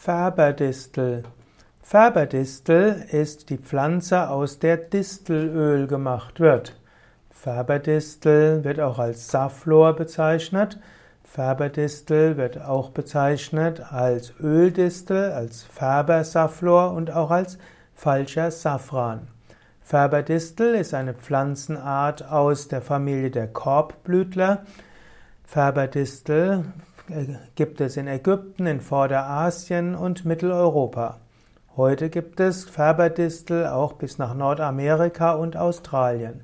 Färberdistel. Färberdistel ist die Pflanze, aus der Distelöl gemacht wird. Färberdistel wird auch als Safflor bezeichnet. Färberdistel wird auch bezeichnet als Öldistel, als Färbersafflor und auch als falscher Safran. Färberdistel ist eine Pflanzenart aus der Familie der Korbblütler. Färberdistel gibt es in Ägypten, in Vorderasien und Mitteleuropa. Heute gibt es Färberdistel auch bis nach Nordamerika und Australien.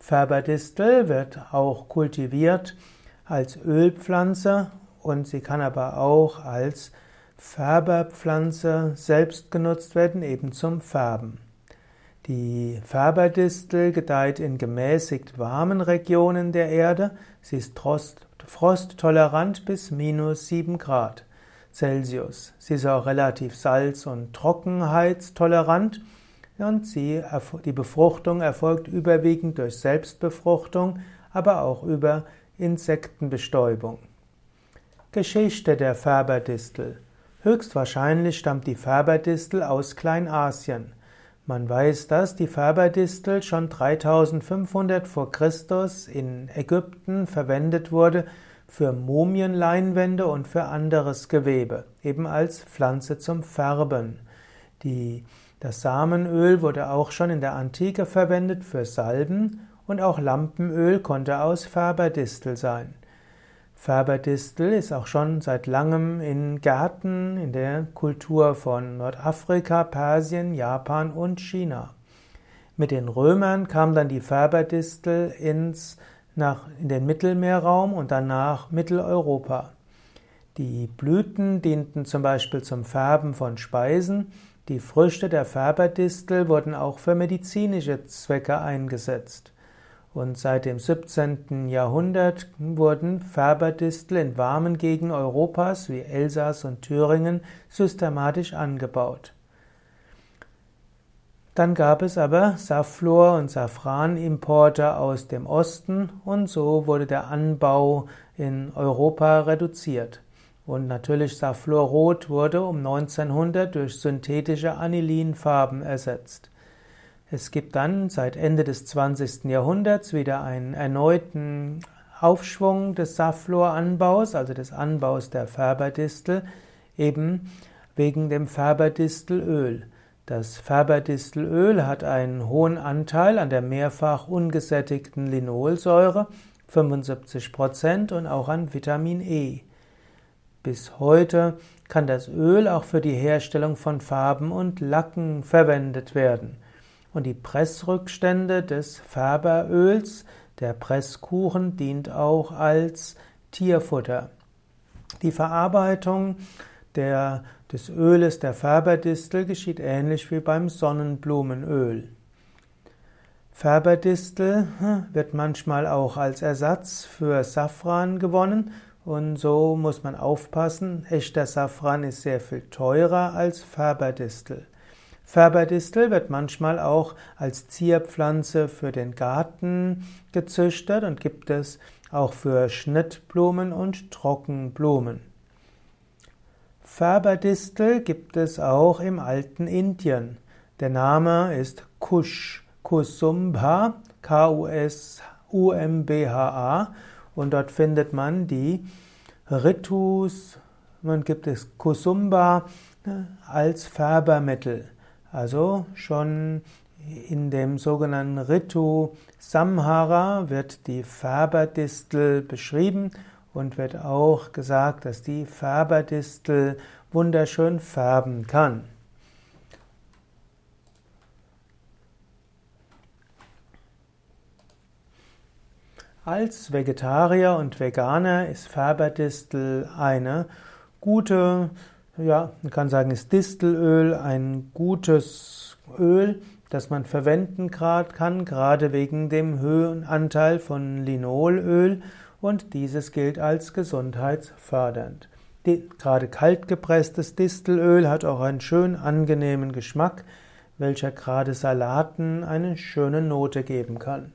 Färberdistel wird auch kultiviert als Ölpflanze und sie kann aber auch als Färberpflanze selbst genutzt werden, eben zum Färben. Die Färberdistel gedeiht in gemäßigt warmen Regionen der Erde. Sie ist frosttolerant bis -7 Grad Celsius. Sie ist auch relativ salz- und trockenheitstolerant und die Befruchtung erfolgt überwiegend durch Selbstbefruchtung, aber auch über Insektenbestäubung. Geschichte der Färberdistel. Höchstwahrscheinlich stammt die Färberdistel aus Kleinasien. Man weiß, dass die Färberdistel schon 3500 vor Christus in Ägypten verwendet wurde für Mumienleinwände und für anderes Gewebe, eben als Pflanze zum Färben. Das Samenöl wurde auch schon in der Antike verwendet für Salben und auch Lampenöl konnte aus Färberdistel sein. Färberdistel ist auch schon seit langem in Gärten in der Kultur von Nordafrika, Persien, Japan und China. Mit den Römern kam dann die Färberdistel in den Mittelmeerraum und danach Mitteleuropa. Die Blüten dienten zum Beispiel zum Färben von Speisen. Die Früchte der Färberdistel wurden auch für medizinische Zwecke eingesetzt. Und seit dem 17. Jahrhundert wurden Färberdistel in warmen Gegenden Europas wie Elsass und Thüringen systematisch angebaut. Dann gab es aber Safflor- und Safranimporte aus dem Osten und so wurde der Anbau in Europa reduziert. Und natürlich Safflorrot wurde um 1900 durch synthetische Anilinfarben ersetzt. Es gibt dann seit Ende des 20. Jahrhunderts wieder einen erneuten Aufschwung des Saffloranbaus, also des Anbaus der Färberdistel, eben wegen dem Färberdistelöl. Das Färberdistelöl hat einen hohen Anteil an der mehrfach ungesättigten Linolsäure, 75%, und auch an Vitamin E. Bis heute kann das Öl auch für die Herstellung von Farben und Lacken verwendet werden. Und die Pressrückstände des Färberöls, der Presskuchen, dient auch als Tierfutter. Die Verarbeitung des Öles der Färberdistel geschieht ähnlich wie beim Sonnenblumenöl. Färberdistel wird manchmal auch als Ersatz für Safran gewonnen und so muss man aufpassen, echter Safran ist sehr viel teurer als Färberdistel. Färberdistel wird manchmal auch als Zierpflanze für den Garten gezüchtet und gibt es auch für Schnittblumen und Trockenblumen. Färberdistel gibt es auch im alten Indien. Der Name ist Kush, Kusumba, K-U-S-U-M-B-H-A und dort findet man die Ritus, man gibt es Kusumba als Färbermittel. Also schon in dem sogenannten Ritusamhara wird die Färberdistel beschrieben und wird auch gesagt, dass die Färberdistel wunderschön färben kann. Als Vegetarier und Veganer ist Färberdistel eine gute, man kann sagen, ist Distelöl ein gutes Öl, das man verwenden kann, gerade wegen dem hohen Anteil von Linolöl und dieses gilt als gesundheitsfördernd. Gerade kaltgepresstes Distelöl hat auch einen schön angenehmen Geschmack, welcher gerade Salaten eine schöne Note geben kann.